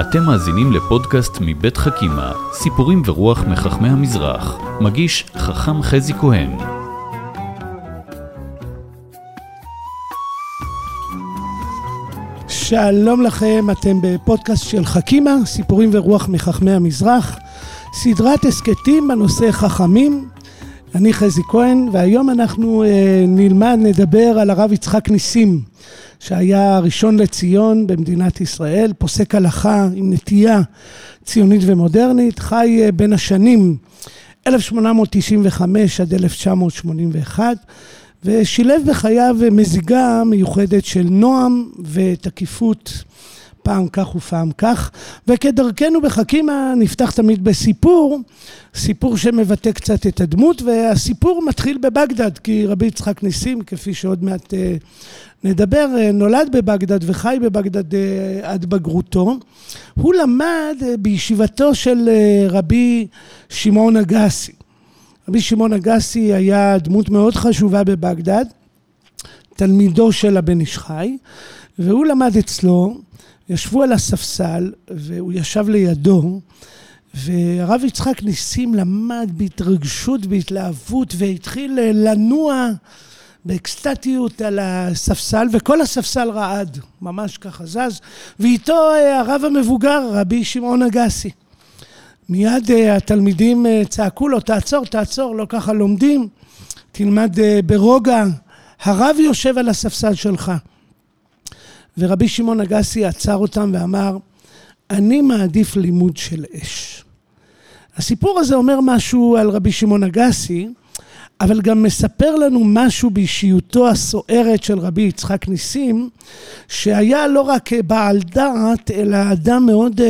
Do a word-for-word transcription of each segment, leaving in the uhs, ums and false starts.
אתם מאזינים לפודקאסט מבית חכימה, סיפורים ורוח מחכמי המזרח. מגיש חכם חזי כהן. שלום לכם, אתם בפודקאסט של חכימה, סיפורים ורוח מחכמי המזרח. סדרת הסקטים בנושא חכמים. אני חזי כהן, והיום אנחנו אה, נלמד, נדבר על הרב יצחק ניסים, שהיה הראשון לציון במדינת ישראל, פוסק הלכה עם נטייה ציונית ומודרנית, חי אה, בין השנים אלף שמונה מאות תשעים וחמש עד אלף תשע מאות שמונים ואחת, ושילב בחייו מזיגה מיוחדת של נועם ותקיפות, פעם כך ופעם כך, וכדרכנו בחכימה נפתח תמיד בסיפור, סיפור שמבטא קצת את הדמות, והסיפור מתחיל בבגדד, כי רבי יצחק ניסים, כפי שעוד מעט אה, נדבר, אה, נולד בבגדד וחי בבגדד אה, עד בגרותו. הוא למד אה, בישיבתו של אה, רבי שמעון אגסי. רבי שמעון אגסי היה דמות מאוד חשובה בבגדד, תלמידו של הבן איש חי, והוא למד אצלו, ישבו על הספסל, והוא ישב לידו, והרב יצחק ניסים למד בהתרגשות, בהתלהבות, והתחיל לנוע באקסטטיות על הספסל, וכל הספסל רעד, ממש ככה זז, ואיתו הרב המבוגר, רבי שמעון אגסי. מיד התלמידים צעקו לו, תעצור, תעצור, לא ככה לומדים, תלמד ברוגע, הרב יושב על הספסל שלך. ורבי שמעון אגסי עצר אותם ואמר, אני מעדיף לימוד של אש. הסיפור הזה אומר משהו על רבי שמעון אגסי, אבל גם מספר לנו משהו באישיותו הסוערת של רבי יצחק ניסים, שהיה לא רק בעל דעת, אלא אדם מאוד,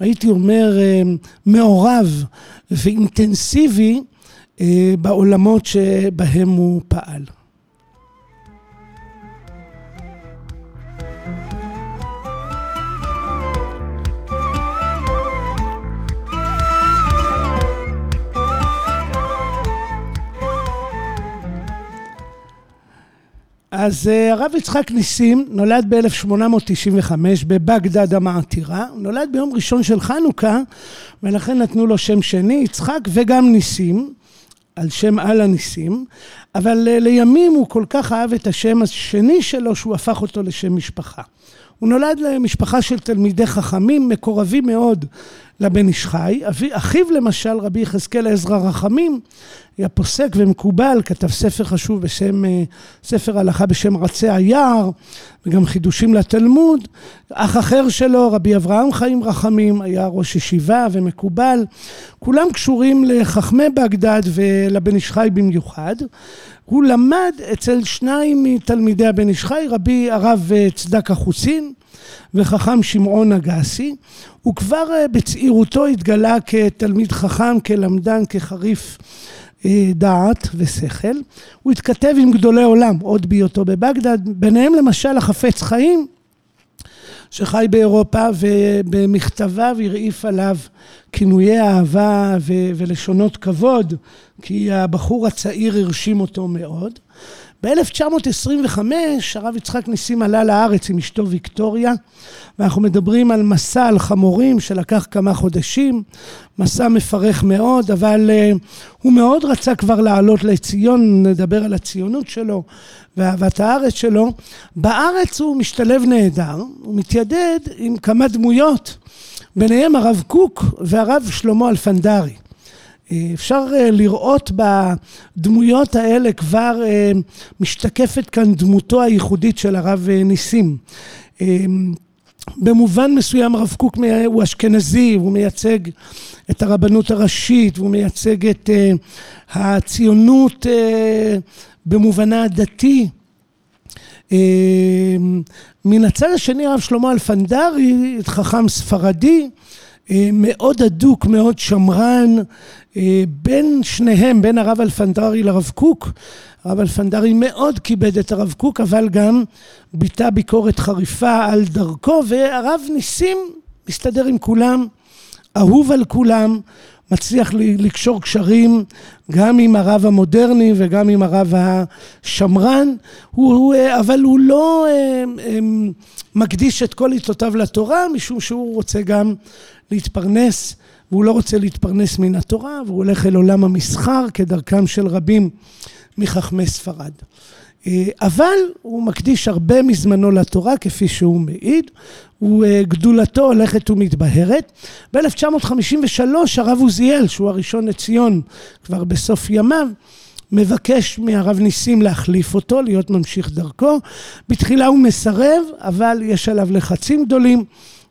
הייתי אומר, מעורב ואינטנסיבי בעולמות שבהם הוא פעל. אז הרב יצחק ניסים נולד ב-אלף שמונה מאות תשעים וחמש בבגדד המעתירה, הוא נולד ביום ראשון של חנוכה, ולכן נתנו לו שם שני, יצחק וגם ניסים, על שם על הניסים, אבל לימים הוא כל כך אהב את השם השני שלו, שהוא הפך אותו לשם משפחה. הוא נולד למשפחה של תלמידי חכמים, מקורבים מאוד לבן איש חי. אחיו למשל, רבי יחזקאל עזרא רחמים, היה פוסק ומקובל, כתב ספר חשוב בשם, ספר הלכה בשם רצי היער, וגם חידושים לתלמוד. אח אחר שלו, רבי אברהם חיים רחמים, היה ראש ישיבה ומקובל. כולם קשורים לחכמי בגדד ולבן איש חי במיוחד. הוא למד אצל שניים מתלמידי הבן איש חי, רבי הרב צדק החוצין וחכם שמעון אגסי. הוא כבר בצעירותו התגלה כתלמיד חכם, כלמדן, כחריף דעת ושכל. הוא התכתב עם גדולי עולם, עוד בהיותו בבגדד, ביניהם למשל החפץ חיים, שחי באירופה, ובמכתביו הרעיף עליו כינויי אהבה ו- ולשונות כבוד, כי הבחור הצעיר הרשים אותו מאוד. ב-אלף תשע מאות עשרים וחמש הרב יצחק ניסים עלה לארץ עם אשתו ויקטוריה, ואנחנו מדברים על מסע על חמורים שלקח כמה חודשים, מסע מפרך מאוד, אבל uh, הוא מאוד רצה כבר לעלות לציון, נדבר על הציונות שלו ואהבת הארץ שלו. בארץ הוא משתלב נהדר, הוא מתיידד עם כמה דמויות, ביניהם הרב קוק והרב שלמה אלפנדרי. אפשר לראות בדמויות האלה כבר משתקפת כאן דמותו הייחודית של הרב ניסים. במובן מסוים הרב קוק הוא אשכנזי, הוא מייצג את הרבנות הראשית, הוא מייצג את הציונות במובנה הדתי. מן הצד השני הרב שלמה אלפנדרי, חכם ספרדי, מאוד אדוק, מאוד שמרן. בין שניהם, בין הרב אלפנדרי לרב קוק, הרב אלפנדרי מאוד כיבד את הרב קוק, אבל גם ביטא ביקורת חריפה על דרכו, והרב ניסים מסתדר עם כולם, אהוב על כולם, מצליח לקשור קשרים גם עם הרב המודרני וגם עם הרב השמרן, הוא, אבל הוא לא מקדיש את כל עתותיו לתורה, משום שהוא רוצה גם להתפרנס, והוא לא רוצה להתפרנס מן התורה, והוא הולך אל עולם המסחר כדרכם של רבים מחכמי ספרד. אבל הוא מקדיש הרבה מזמנו לתורה, כפי שהוא מעיד, וגדולתו הולכת ומתבהרת. ב-אלף תשע מאות חמישים ושלוש הרב עוזיאל, שהוא הראשון לציון כבר בסוף ימיו, מבקש מהרב ניסים להחליף אותו, להיות ממשיך דרכו. בתחילה הוא מסרב, אבל יש עליו לחצים גדולים,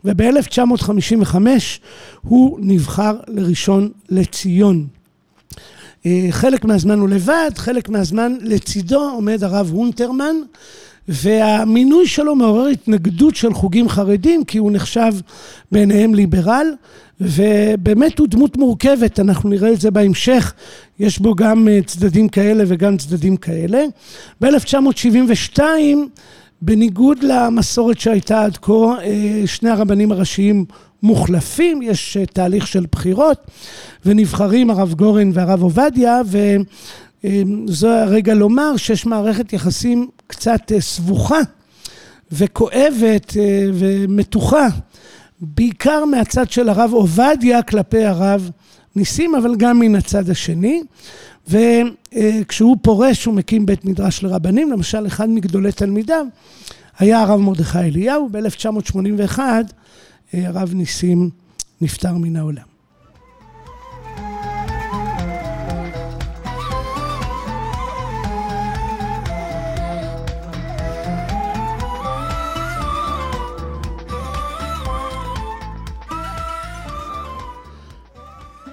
וב-אלף תשע מאות חמישים וחמש הוא נבחר לראשון לציון. חלק מהזמן הוא לבד, חלק מהזמן לצידו עומד הרב הונטרמן, והמינוי שלו מעורר התנגדות של חוגים חרדים, כי הוא נחשב ביניהם ליברל, ובאמת הוא דמות מורכבת, אנחנו נראה את זה בהמשך, יש בו גם צדדים כאלה וגם צדדים כאלה. ב-אלף תשע מאות שבעים ושתיים, בניגוד למסורת שהייתה עד כה, שני הרבנים הראשיים מוחלפים, יש תהליך של בחירות, ונבחרים הרב גורן והרב עובדיה, וזו הרגע לומר שיש מערכת יחסים קצת סבוכה, וכואבת ומתוחה, בעיקר מהצד של הרב עובדיה כלפי הרב ניסים, אבל גם מן הצד השני, וכשהוא פורש הוא מקים בית מדרש לרבנים, למשל אחד מגדולי תלמידיו היה הרב מרדכי אליהו, ב-אלף תשע מאות שמונים ואחת הרב ניסים נפטר מן העולם.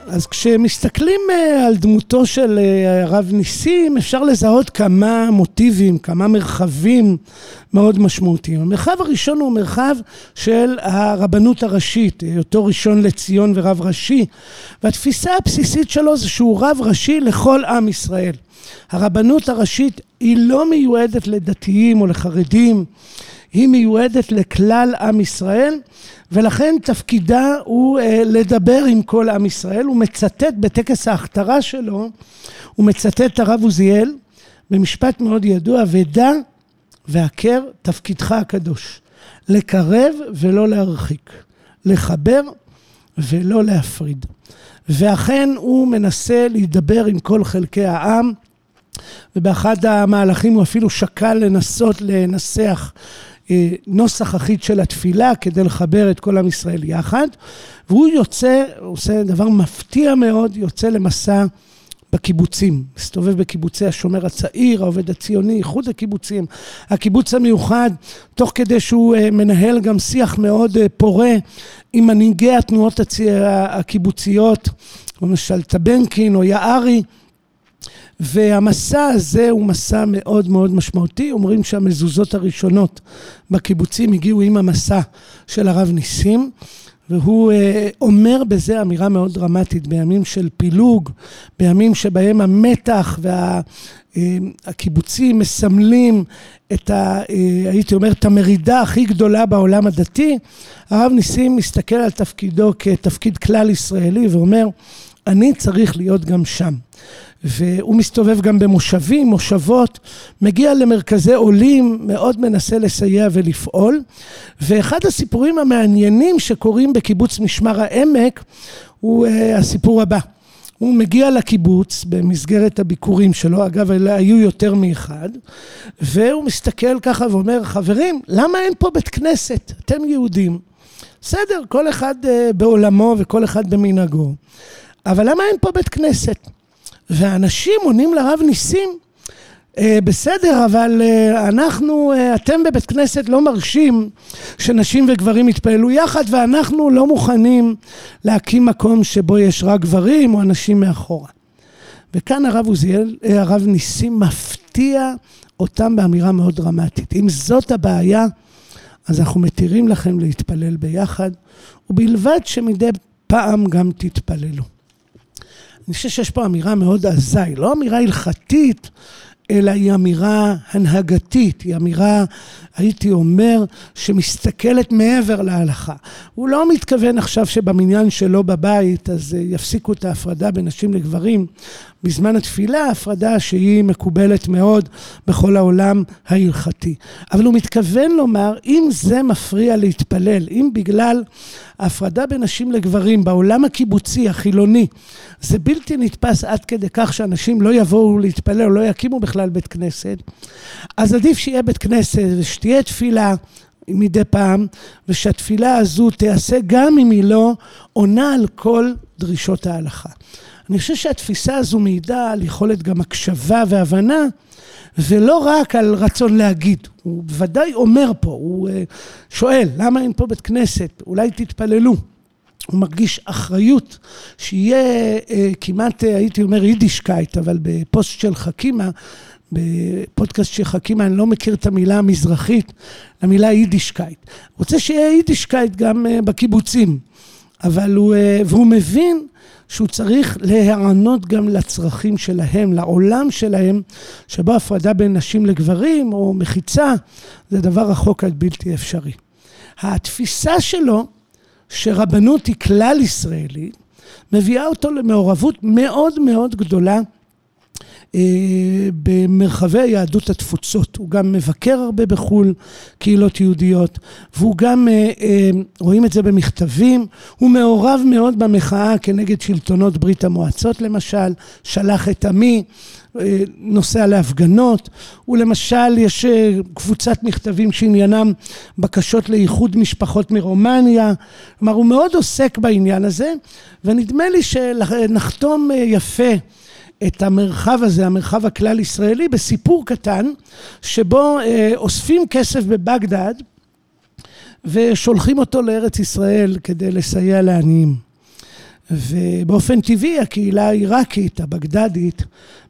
אז כשמסתכלים על דמותו של הרב ניסים, אפשר לזהות כמה מוטיבים, כמה מרחבים מאוד משמעותיים. המרחב הראשון הוא מרחב של הרבנות הראשית, אותו ראשון לציון ורב ראשי, והתפיסה הבסיסית שלו זה שהוא רב ראשי לכל עם ישראל. הרבנות הראשית היא לא מיועדת לדתיים או לחרדים, היא מיועדת לכלל עם ישראל, ולכן תפקידה הוא לדבר עם כל עם ישראל. הוא מצטט בטקס ההכתרה שלו, הוא מצטט את הרב עוזיאל, במשפט מאוד ידוע, ודע והכר תפקידך הקדוש, לקרב ולא להרחיק, לחבר ולא להפריד. ואכן הוא מנסה להידבר עם כל חלקי העם, ובאחד המהלכים הוא אפילו שקל לנסות לנסח נוסח אחיד של התפילה כדי לחבר את כל עם ישראל יחד, והוא יוצא, עושה דבר מפתיע מאוד, יוצא למסע בקיבוצים, מסתובב בקיבוצי השומר הצעיר, העובד הציוני, איחוד הקיבוצים, הקיבוץ המיוחד, תוך כדי שהוא מנהל גם שיח מאוד פורה עם מנהיגי התנועות הקיבוציות, למשל טבנקין או יערי, והמסע הזה הוא מסע מאוד מאוד משמעותי. אומרים שהמזוזות הראשונות בקיבוצים הגיעו עם המסע של הרב ניסים, והוא אומר בזה אמירה מאוד דרמטית, בימים של פילוג, בימים שבהם המתח והקיבוצים מסמלים את ה, הייתי אומר, את המרידה הכי גדולה בעולם הדתי, הרב ניסים מסתכל על תפקידו כתפקיד כלל ישראלי ואומר, אני צריך להיות גם שם. והוא מסתובב גם במושבים, מושבות, מגיע למרכזי עולים, מאוד מנסה לסייע ולפעול, ואחד הסיפורים המעניינים שקורים בקיבוץ משמר העמק, הוא הסיפור הבא. הוא מגיע לקיבוץ במסגרת הביקורים שלו, אגב, היו יותר מאחד, והוא מסתכל ככה ואומר, חברים, למה אין פה בית כנסת? אתם יהודים. בסדר, כל אחד בעולמו וכל אחד במנהגו. אבל למה אין פה בית כנסת? ואנשים עונים לרב ניסים, בסדר, אבל אנחנו, אתם בבית כנסת לא מרשים שנשים וגברים יתפעלו יחד, ואנחנו לא מוכנים להקים מקום שבו יש רק גברים או אנשים מאחורה. וכאן הרב עוזיאל, הרב ניסים מפתיע אותם באמירה מאוד דרמטית. אם זאת הבעיה, אז אנחנו מתירים לכם להתפלל ביחד, ובלבד שמדי פעם גם תתפללו. אני חושב שיש פה אמירה מאוד עזי, לא אמירה הלכתית, אלא היא אמירה הנהגתית, היא אמירה, הייתי אומר, שמסתכלת מעבר להלכה. הוא לא מתכוון עכשיו שבמניין שלו בבית, אז יפסיקו את ההפרדה בין נשים לגברים. בזמן התפילה, ההפרדה שהיא מקובלת מאוד בכל העולם ההלכתי. אבל הוא מתכוון לומר, אם זה מפריע להתפלל, אם בגלל ההפרדה בין נשים לגברים, בעולם הקיבוצי, החילוני, זה בלתי נתפס עד כדי כך שאנשים לא יבואו להתפלל, או לא יקימו בכלל בית כנסת, אז עדיף שיהיה בית כנסת, ושתהיה תפילה מדי פעם, ושהתפילה הזו תיעשה גם אם היא לא עונה על כל דרישות ההלכה. אני חושב שהתפיסה הזו מעידה על יכולת גם הקשבה והבנה, ולא רק על רצון להגיד. הוא בוודאי אומר פה, הוא שואל, למה אין פה בית כנסת? אולי תתפללו. הוא מרגיש אחריות שיהיה כמעט, הייתי אומר, יידישקייט, אבל בפוסט של חכימה, בפודקאסט של חכימה, אני לא מכיר את המילה המזרחית, המילה יידישקייט. רוצה שיהיה יידישקייט גם בקיבוצים, אבל הוא, והוא מבין שהוא צריך להיענות גם לצרכים שלהם, לעולם שלהם, שבו הפרדה בין נשים לגברים או מחיצה, זה דבר רחוק עד בלתי אפשרי. התפיסה שלו, שרבנות היא כלל ישראלית, מביאה אותו למעורבות מאוד מאוד גדולה אה, במרחבי יהדות התפוצות. הוא גם מבקר הרבה בחול, קהילות יהודיות, והוא גם, אה, אה, רואים את זה במכתבים, הוא מעורב מאוד במחאה כנגד שלטונות ברית המועצות למשל, שלח את עמי, נוסע להפגנות, ולמשל יש קבוצת מכתבים שעניינם בקשות לאיחוד משפחות מרומניה, כלומר הוא מאוד עוסק בעניין הזה, ונדמה לי שנחתום יפה את המרחב הזה, המרחב הכלל ישראלי, בסיפור קטן, שבו אוספים כסף בבגדד, ושולחים אותו לארץ ישראל כדי לסייע לעניים. ובאופן טבעי הקהילה העיראקית, הבגדדית,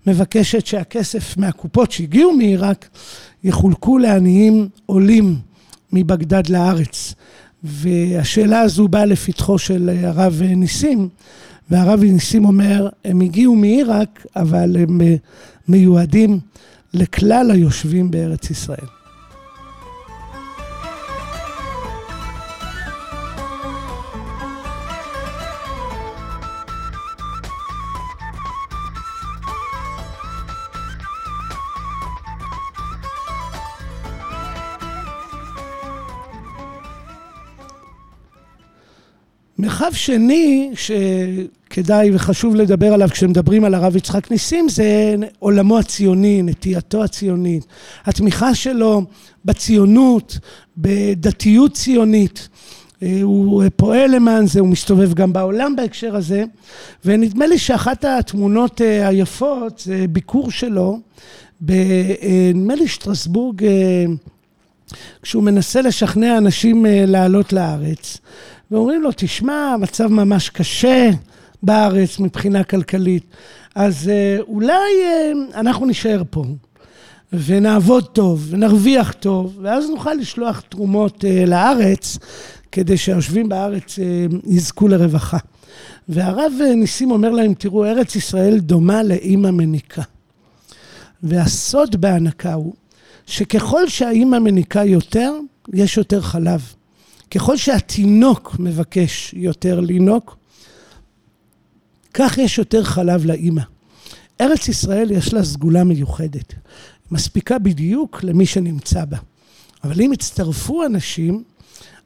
מבקשת שהכסף מהקופות שהגיעו מעיראק יחולקו לעניים עולים מבגדד לארץ. והשאלה הזו באה לפתחו של הרב ניסים, והרב ניסים אומר, הם הגיעו מעיראק, אבל הם מיועדים לכלל היושבים בארץ ישראל. מרחב שני שכדאי וחשוב לדבר עליו כשמדברים על הרב יצחק ניסים, זה עולמו הציוני, נטייתו הציונית, התמיכה שלו בציונות, בדתיות ציונית, הוא פועל למען זה, הוא מסתובב גם בעולם בהקשר הזה, ונדמה לי שאחת התמונות היפות זה ביקור שלו, נדמה לי שטרסבורג, כשהוא מנסה לשכנע אנשים לעלות לארץ, ואומרים לו, תשמע, מצב ממש קשה בארץ מבחינה כלכלית, אז אולי אנחנו נשאר פה, ונעבוד טוב, ונרוויח טוב, ואז נוכל לשלוח תרומות לארץ, כדי שהיושבים בארץ יזכו לרווחה. והרב ניסים אומר להם, תראו, ארץ ישראל דומה לאמא מניקה. והסוד בהנקה הוא, שככל שהאמא מניקה יותר, יש יותר חלב. ככל שהתינוק מבקש יותר לינוק, כך יש יותר חלב לאמא. ארץ ישראל יש לה סגולה מיוחדת, מספיקה בדיוק למי שנמצא בה. אבל אם הצטרפו אנשים,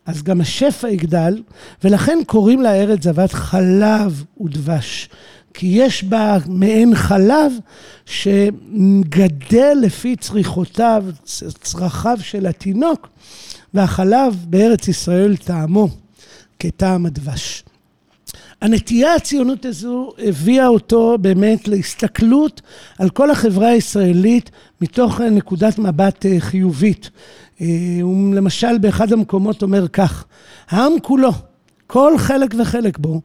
אז גם השפע יגדל, ולכן קוראים לה ארץ זבת חלב ודבש. כי יש בה מעין חלב שגדל לפי צריכותיו, צרכיו של התינוק, והחלב בארץ ישראל טעמו כטעם הדבש. הנטייה הציונות הזו הביאה אותו באמת להסתכלות על כל החברה הישראלית מתוך נקודת מבט חיובית. הוא למשל באחד המקומות אומר כך, העם כולו, כל חלק וחלק בו,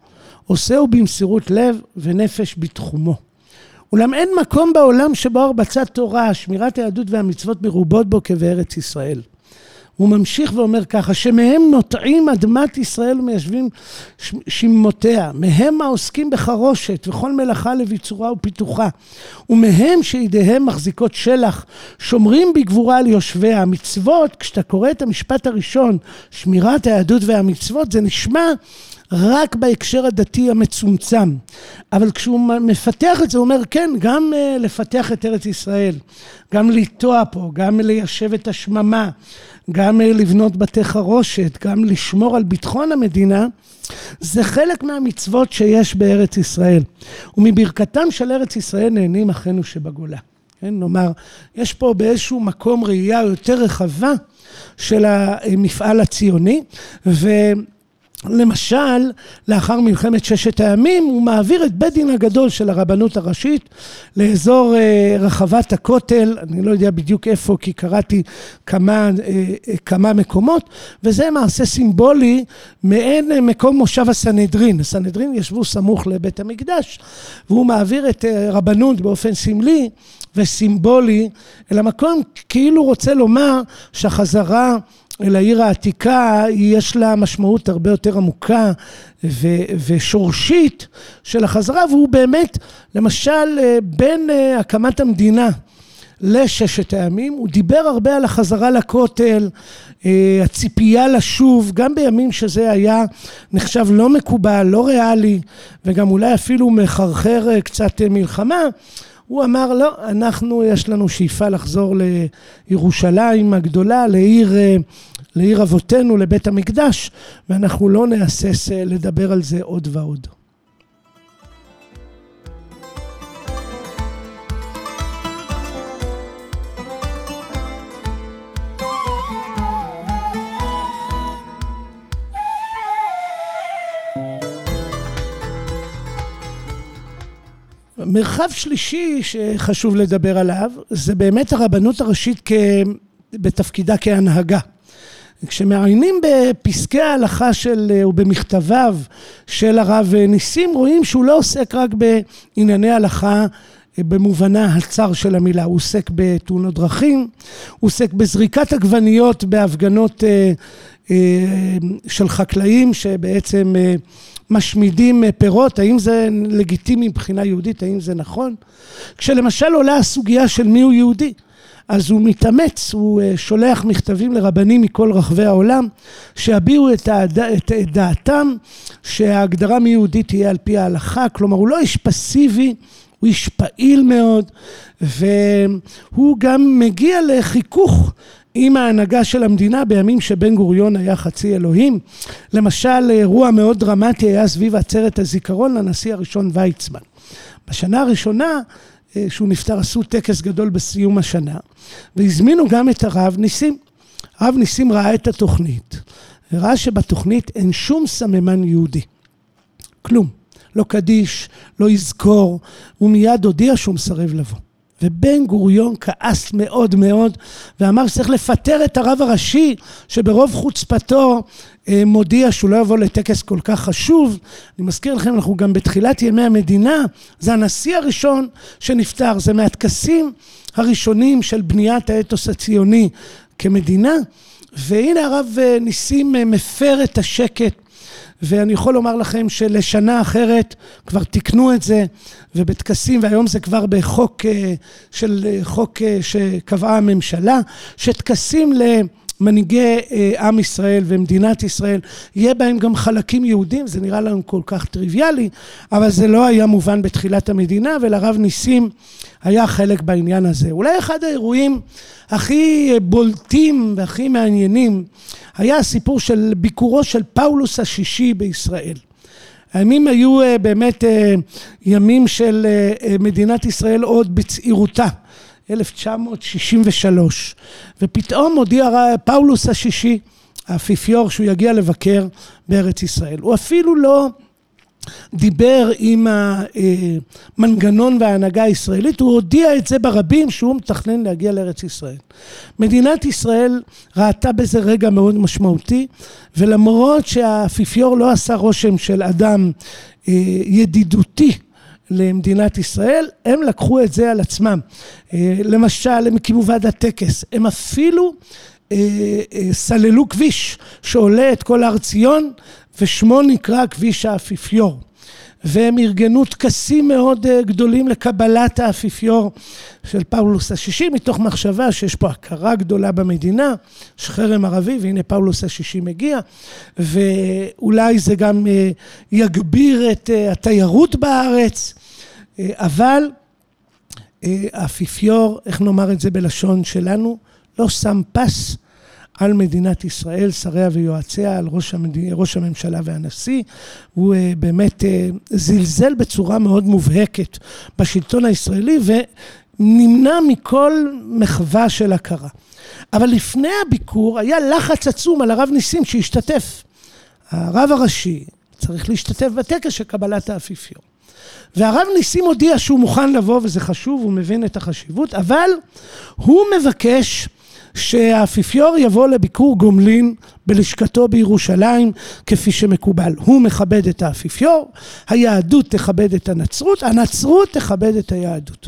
עושהו במסירות לב ונפש בתחומו. אולם אין מקום בעולם שבו הרבצת תורה, שמירת היהדות והמצוות מרובות בו כבארץ ישראל. הוא ממשיך ואומר ככה, שמהם נוטעים אדמת ישראל ומיישבים שמותיה, מהם העוסקים בחרושת וכל מלאכה לביצורה ופיתוחה, ומהם שידיהם מחזיקות שלח, שומרים בגבורה על יושביה. המצוות, כשאתה קורא את המשפט הראשון, שמירת היהדות והמצוות, זה נשמע רק בהקשר הדתי המצומצם, אבל כשהוא מפתח את זה, הוא אומר כן, גם uh, לפתח את ארץ ישראל, גם ליטוע פה, גם ליישב את השממה, גם uh, לבנות בתי חרושת, גם לשמור על ביטחון המדינה, זה חלק מהמצוות שיש בארץ ישראל, ומברכתם של ארץ ישראל נהנים אחינו שבגולה. כן, נאמר, יש פה באיזשהו מקום ראייה יותר רחבה של המפעל הציוני, ו... למשל, לאחר מלחמת ששת הימים, הוא מעביר את בית דין הגדול של הרבנות הראשית לאזור אה, רחבת הכותל, אני לא יודע בדיוק איפה, כי קראתי כמה, אה, כמה מקומות, וזה מעשה סימבולי מעין אה, מקום מושב הסנהדרין. הסנהדרין ישבו סמוך לבית המקדש, והוא מעביר את אה, רבנות באופן סמלי וסימבולי אל המקום, כאילו רוצה לומר שהחזרה אל העיר העתיקה יש לה משמעות הרבה יותר עמוקה ו- ושורשית של החזרה, והוא באמת, למשל, בין הקמת המדינה לששת הימים, הוא דיבר הרבה על החזרה לכותל, הציפייה לשוב, גם בימים שזה היה נחשב לא מקובל, לא ריאלי, וגם אולי אפילו מחרחר קצת מלחמה, הוא אמר, לא, אנחנו, יש לנו שאיפה לחזור לירושלים הגדולה, לעיר, לעיר אבותינו, לבית המקדש, ואנחנו לא נהסס לדבר על זה עוד ועוד. מרחב שלישי שחשוב לדבר עליו, זה באמת הרבנות הראשית כ... בתפקידה כהנהגה. כשמעיינים בפסקי ההלכה של, ובמכתביו של הרב ניסים, רואים שהוא לא עוסק רק בענייני הלכה, במובנה הצר של המילה, הוא עוסק בתאונות דרכים, הוא עוסק בזריקת עגבניות בהפגנות אה, אה, של חקלאים שבעצם אה, משמידים אה, פירות, האם זה לגיטימי מבחינה יהודית, האם זה נכון? כשלמשל עולה הסוגיה של מי הוא יהודי, אז הוא מתאמץ, הוא אה, שולח מכתבים לרבנים מכל רחבי העולם, שהביעו את, הד... את דעתם שההגדרה מי יהודי תהיה על פי ההלכה, כלומר הוא לא איש פסיבי, הוא איש פעיל מאוד, והוא גם מגיע לחיכוך עם ההנהגה של המדינה בימים שבן גוריון היה חצי אלוהים. למשל, אירוע מאוד דרמטי היה סביב עצרת הזיכרון לנשיא הראשון ויצמן. בשנה הראשונה שהוא נפטר עשו טקס גדול בסיום השנה, והזמינו גם את הרב ניסים. הרב ניסים ראה את התוכנית, ראה שבתוכנית אין שום סממן יהודי, כלום. לא קדיש, לא יזכור, הוא מיד הודיע שהוא מסרב לבוא. ובן גוריון כעס מאוד מאוד, ואמר שצריך לפטר את הרב הראשי, שברוב חוצפתו אה, מודיע שהוא לא יבוא לטקס כל כך חשוב. אני מזכיר לכם, אנחנו גם בתחילת ימי המדינה, זה הנשיא הראשון שנפטר, זה מהטקסים הראשונים של בניית האתוס הציוני כמדינה, והנה הרב ניסים מפר את השקט, ואני יכול לומר לכם שלשנה אחרת כבר תקנו את זה, ובתקסים, והיום זה כבר בחוק של חוק שקבעה הממשלה, שתקסים למנהיגי עם ישראל ומדינת ישראל, יהיה בהם גם חלקים יהודים, זה נראה לנו כל כך טריוויאלי, אבל זה לא היה מובן בתחילת המדינה, ולרב ניסים היה חלק בעניין הזה. אולי אחד האירועים הכי בולטים והכי מעניינים, היה הסיפור של ביקורו של פאולוס השישי בישראל. הימים היו באמת ימים של מדינת ישראל עוד בצעירותה, אלף תשע מאות שישים ושלוש, ופתאום הודיע פאולוס השישי, האפיפיור, שהוא יגיע לבקר בארץ ישראל. הוא אפילו לא דיבר עם המנגנון וההנהגה הישראלית, הוא הודיע את זה ברבים שהוא מתכנן להגיע לארץ ישראל. מדינת ישראל ראתה בזה רגע מאוד משמעותי, ולמרות שהאפיפיור לא עשה רושם של אדם ידידותי למדינת ישראל, הם לקחו את זה על עצמם. למשל, הם קימו ועד הטקס, הם אפילו סללו כביש שעולה את כל הר ציון, ושמו נקרא כביש האפיפיור. והם ארגנו תקסים מאוד גדולים לקבלת האפיפיור של פאולוס השישי, מתוך מחשבה שיש פה הכרה גדולה במדינה, שחרם ערבי, והנה פאולוס השישי מגיע, ואולי זה גם יגביר את התיירות בארץ, אבל האפיפיור, איך נאמר את זה בלשון שלנו, לא שם פס על מדינת ישראל, שריה ויועציה, על ראש, המד... ראש הממשלה והנשיא. הוא uh, באמת uh, זלזל בצורה מאוד מובהקת בשלטון הישראלי, ונמנע מכל מחווה של הכרה. אבל לפני הביקור היה לחץ עצום על הרב ניסים שהשתתף. הרב הראשי צריך להשתתף בטקס של קבלת האפיפיור. והרב ניסים הודיע שהוא מוכן לבוא, וזה חשוב, הוא מבין את החשיבות, אבל הוא מבקש שהאפיפיור יבוא לביקור גומלין בלשכתו בירושלים, כפי שמקובל. הוא מכבד את האפיפיור, היהדות תכבד את הנצרות, הנצרות תכבד את היהדות.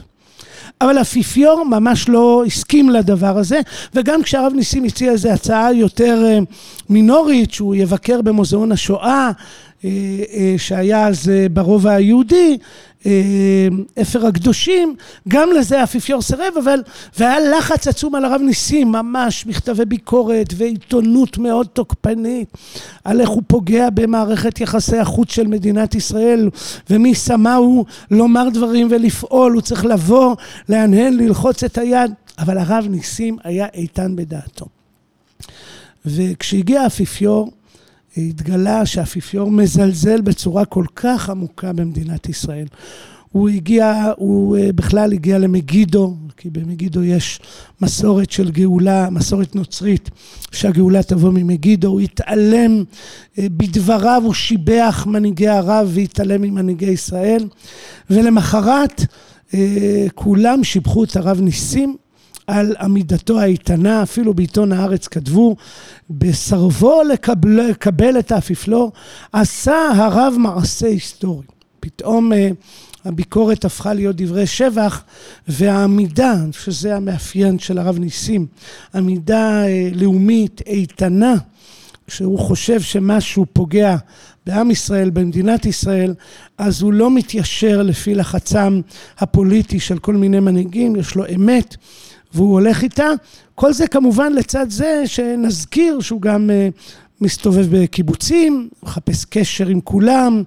אבל האפיפיור ממש לא הסכים לדבר הזה, וגם כשהרב ניסים הציע איזו הצעה יותר מינורית, שהוא יבקר במוזיאון השואה, שהיה אז ברובע היהודי, אפר הקדושים, גם לזה האפיפיור סרב, אבל, והיה לחץ עצום על הרב ניסים, ממש מכתבי ביקורת ועיתונות מאוד תוקפנית, על איך הוא פוגע במערכת יחסי החוץ של מדינת ישראל, ומי שמה הוא לומר דברים ולפעול, הוא צריך לבוא, להנהן, ללחוץ את היד, אבל הרב ניסים היה איתן בדעתו. וכשהגיע האפיפיור, התגלה שהאפיפיור מזלזל בצורה כל כך עמוקה במדינת ישראל. הוא הגיע, הוא בכלל הגיע למגידו, כי במגידו יש מסורת של גאולה, מסורת נוצרית, שהגאולה תבוא ממגידו. הוא התעלם בדבריו, הוא שיבח מנהיגי ערב והתעלם ממנהיגי ישראל, ולמחרת כולם שיבחו את הרב ניסים, על עמידתו האיתנה, אפילו בעיתון הארץ כתבו, בסרבו לקבל, לקבל את האפיפיור, עשה הרב מעשה היסטורי. פתאום uh, הביקורת הפכה להיות דברי שבח, והעמידה, שזה המאפיין של הרב ניסים, עמידה uh, לאומית איתנה, כשהוא חושב שמשהו פוגע בעם ישראל, במדינת ישראל, אז הוא לא מתיישר לפי לחצם הפוליטי של כל מיני מנהיגים, יש לו אמת, והוא הולך איתה. כל זה כמובן לצד זה שנזכיר שהוא גם מסתובב בקיבוצים, מחפש קשר עם כולם,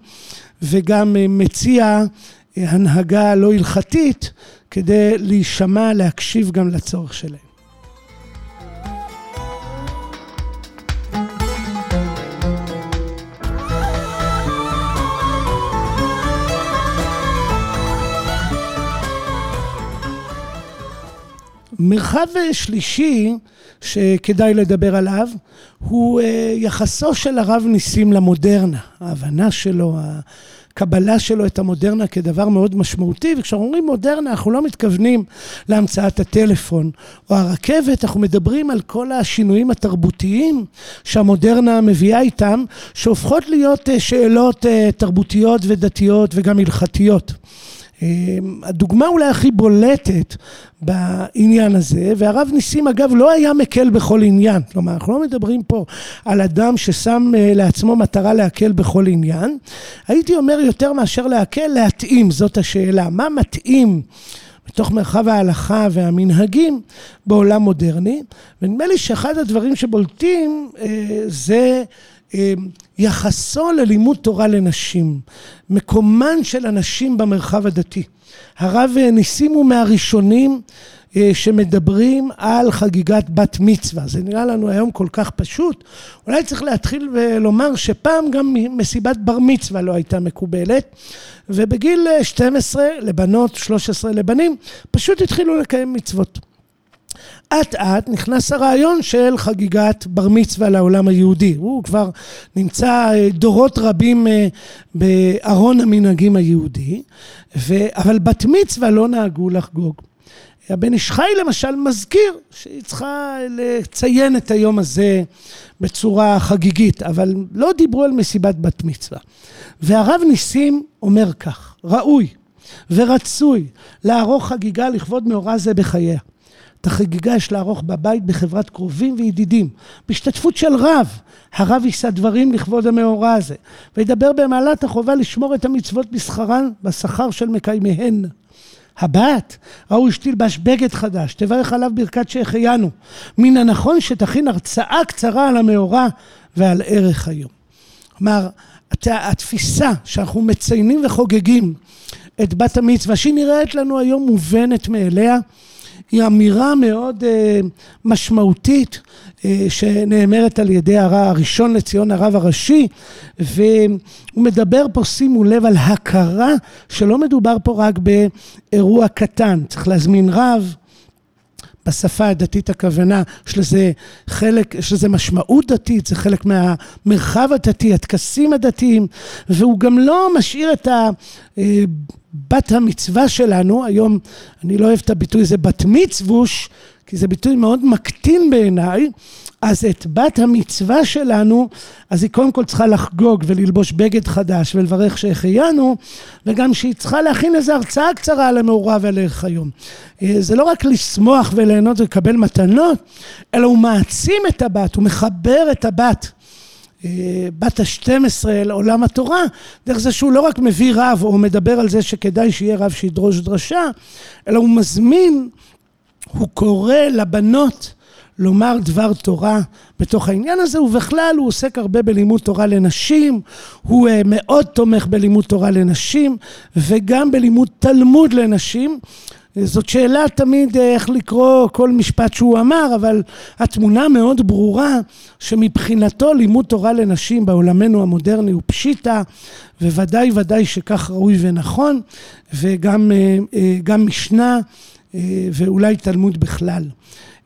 וגם מציע הנהגה לא הלכתית, כדי להישמע, להקשיב גם לצורך שלהם. מרחב שלישי שכדאי לדבר עליו, הוא יחסו של הרב ניסים למודרנה. ההבנה שלו, הקבלה שלו את המודרנה כדבר מאוד משמעותי, וכשאומרים מודרנה, אנחנו לא מתכוונים להמצאת הטלפון או הרכבת, אנחנו מדברים על כל השינויים התרבותיים שהמודרנה מביאה איתם, שהופכות להיות שאלות תרבותיות ודתיות וגם הלכתיות. הדוגמה אולי הכי בולטת בעניין הזה, והרב ניסים אגב לא היה מקל בכל עניין, כלומר אנחנו לא מדברים פה על אדם ששם לעצמו מטרה להקל בכל עניין, הייתי אומר יותר מאשר להקל, להתאים, זאת השאלה, מה מתאים בתוך מרחב ההלכה והמנהגים בעולם מודרני, ונדמה לי שאחד הדברים שבולטים זה יחסו ללימוד תורה לנשים, מקומן של הנשים במרחב הדתי. הרב ניסים הוא מהראשונים שמדברים על חגיגת בת מצווה. זה נראה לנו היום כל כך פשוט. אולי צריך להתחיל ולומר שפעם גם מסיבת בר מצווה לא הייתה מקובלת, ובגיל שתים עשרה לבנות, שלוש עשרה לבנים, פשוט התחילו לקיים מצוות. עד עד נכנס הרעיון של חגיגת בר מצווה לעולם היהודי. הוא כבר נמצא דורות רבים בארון המנהגים היהודי, ו... אבל בת מצווה לא נהגו לחגוג. הבן איש חי למשל מזכיר שהיא צריכה לציין את היום הזה בצורה חגיגית, אבל לא דיברו על מסיבת בת מצווה. והרב ניסים אומר כך, ראוי ורצוי לערוך חגיגה לכבוד מאורע זה בחייה. את החגיגה יש לערוך בבית בחברת קרובים וידידים, בהשתתפות של רב. הרב יישא דברים לכבוד המאורע הזה, וידבר במעלת החובה לשמור את המצוות בשכרן, בשכר של מקיימיהן. הבת, ראוי שתלבש בגד חדש, תברך עליו ברכת שהחיינו. מן הנכון שתכין הרצאה קצרה על המאורע ועל ערך היום. כלומר, התפיסה שאנחנו מציינים וחוגגים את בת המצווה, שהיא נראית לנו היום מובנת מאליה, היא אמירה מאוד אה, משמעותית אה, שנאמרת על ידי הראשון לציון הרב הראשי, והוא מדבר פה, שימו לב, על הכרה שלא מדובר פה רק באירוע קטן, צריך להזמין רב. בשפה הדתית הכוונה שלזה חלק, שלזה משמעות דתית, זה חלק מהמרחב הדתי, התקסים הדתיים, והוא גם לא משאיר את ה... בת המצווה שלנו, היום אני לא אוהב את הביטוי הזה בת מצווש, כי זה ביטוי מאוד מקטין בעיניי, אז את בת המצווה שלנו, אז היא קודם כל צריכה לחגוג וללבוש בגד חדש ולברך שהחיינו, וגם שהיא צריכה להכין איזו הרצאה קצרה על המאורע ועל ערך היום. זה לא רק לשמוח וליהנות ולקבל מתנות, אלא הוא מעצים את הבת, הוא מחבר את הבת. בת ה-שתים עשרה אל עולם התורה, דרך זה שהוא לא רק מביא רב או מדבר על זה שכדאי שיהיה רב שידרוש דרשה, אלא הוא מזמין, הוא קורא לבנות לומר דבר תורה בתוך העניין הזה, ובכלל הוא עוסק הרבה בלימוד תורה לנשים, הוא מאוד תומך בלימוד תורה לנשים וגם בלימוד תלמוד לנשים. זאת שאלה תמיד איך לקרוא כל משפט שהוא אמר, אבל התמונה מאוד ברורה שמבחינתו לימוד תורה לנשים בעולמנו המודרני הוא פשיטה, וודאי ודאי שכך ראוי ונכון, וגם גם משנה ואולי תלמוד בכלל.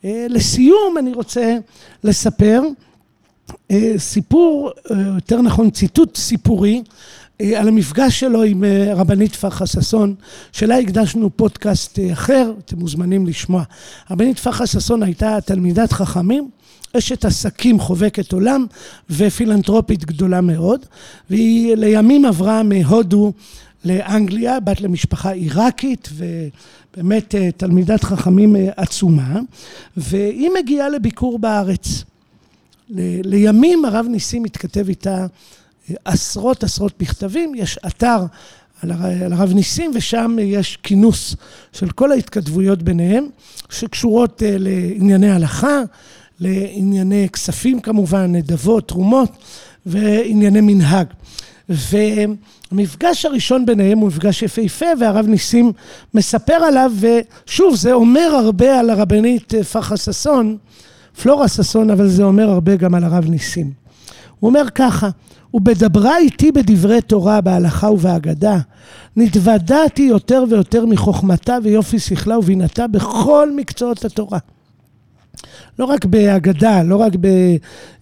לסיום אני רוצה לספר סיפור, יותר נכון ציטוט סיפורי, על המפגש שלו עם רבנית פרחה ססון, שלה הקדשנו פודקאסט אחר, אתם מוזמנים לשמוע. רבנית פרחה ססון הייתה תלמידת חכמים, אשת עסקים חובקת עולם ופילנטרופית גדולה מאוד, והיא לימים עברה מהודו לאנגליה, בת למשפחה עיראקית ובאמת תלמידת חכמים עצומה, והיא מגיעה לביקור בארץ. לימים הרב ניסים מתכתב איתה עשרות עשרות מכתבים, יש אתר על הרב ניסים ושם יש כינוס של כל ההתכתבויות ביניהם שקשורות לענייני הלכה, לענייני כספים כמובן, נדבות, תרומות וענייני מנהג. והמפגש הראשון ביניהם הוא מפגש יפהפה והרב ניסים מספר עליו, ושוב זה אומר הרבה על הרבנית פרחה ססון, פלורה ססון, אבל זה אומר הרבה גם על הרב ניסים. הוא אומר ככה, ובדברה איתי בדברי תורה, בהלכה ובהגדה, נתוודעתי יותר ויותר מחוכמתה ויופי שכלה ובינתה בכל מקצועות התורה. לא רק בהגדה, לא רק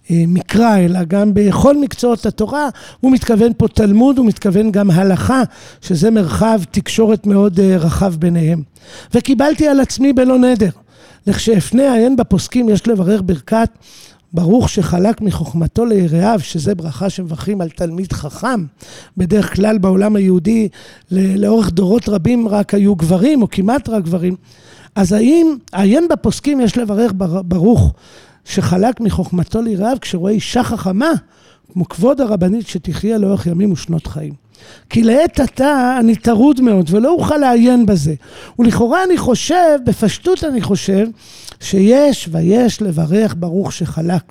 במקרא, אלא גם בכל מקצועות התורה. הוא מתכוון פה תלמוד, הוא מתכוון גם הלכה, שזה מרחב תקשורת מאוד רחב ביניהם. וקיבלתי על עצמי בלא נדר, לכשאפנה העין בפוסקים יש לברך ברכת, ברוך שחלק מחוכמתו ליראיו, שזה ברכה שמברכים על תלמיד חכם. בדרך כלל בעולם היהודי, לאורך דורות רבים רק היו גברים, או כמעט רק גברים. אז האם, העיין בפוסקים יש לברך ברוך שחלק מחוכמתו ליראיו, כשרואה אישה חכמה, כמו כבוד הרבנית שתחיה לאורך ימים ושנות חיים. כי לעת עתה אני טרוד מאוד ולא אוכל לעיין בזה, ולכאורה אני חושב, בפשטות אני חושב שיש ויש לברך ברוך שחלק,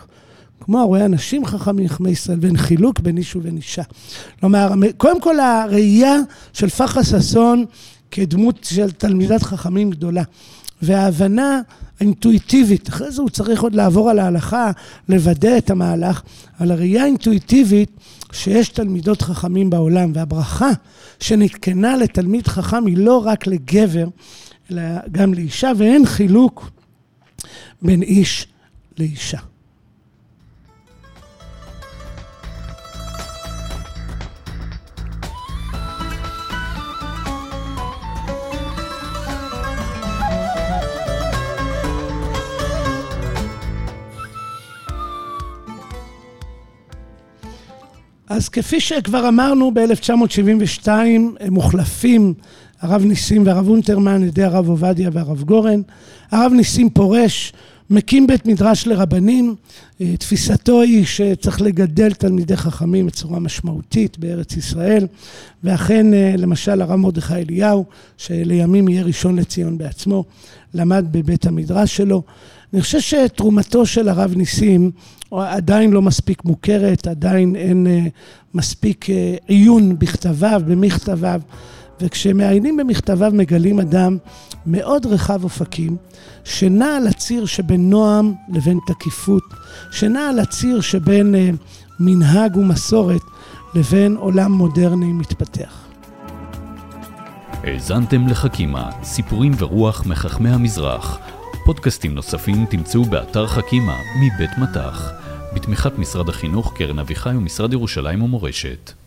כמו הרואה אנשים חכמים חכמי ישראל, בין חילוק בין איש ובין אישה. כלומר, קודם כל הראייה של פרחה ססון כדמות של תלמידת חכמים גדולה, וההבנה האינטואיטיבית, אחרי זה הוא צריך עוד לעבור על ההלכה, לוודא את המהלך, על הראייה האינטואיטיבית שיש תלמידות חכמים בעולם, והברכה שנתקנה לתלמיד חכם היא לא רק לגבר, אלא גם לאישה, ואין חילוק בין איש לאישה. אז כפי שכבר אמרנו, ב-אלף תשע מאות שבעים ושתיים מוחלפים הרב ניסים והרב הונטרמן, על ידי הרב עובדיה והרב גורן. הרב ניסים פורש, מקים בית מדרש לרבנים, תפיסתו היא שצריך לגדל תלמידי חכמים בצורה משמעותית בארץ ישראל, ואכן למשל הרב מרדכי אליהו, שלימים יהיה ראשון לציון בעצמו, למד בבית המדרש שלו. אני חושב שתרומתו של הרב ניסים עדיין לא מספיק מוכרת, עדיין אין מספיק עיון בכתביו, במכתביו, וכשמעיינים במכתביו מגלים אדם מאוד רחב אופקים, שנע על הציר שבין נועם לבין תקיפות, שנע על הציר שבין מנהג ומסורת לבין עולם מודרני מתפתח. האזנתם לחכימה, סיפורים ורוח מחכמי המזרח. פודקאסטים נוספים תמצאו באתר חכימה מבית מתח, בתמיכת משרד החינוך, קרן אביחי ומשרד ירושלים ומורשת.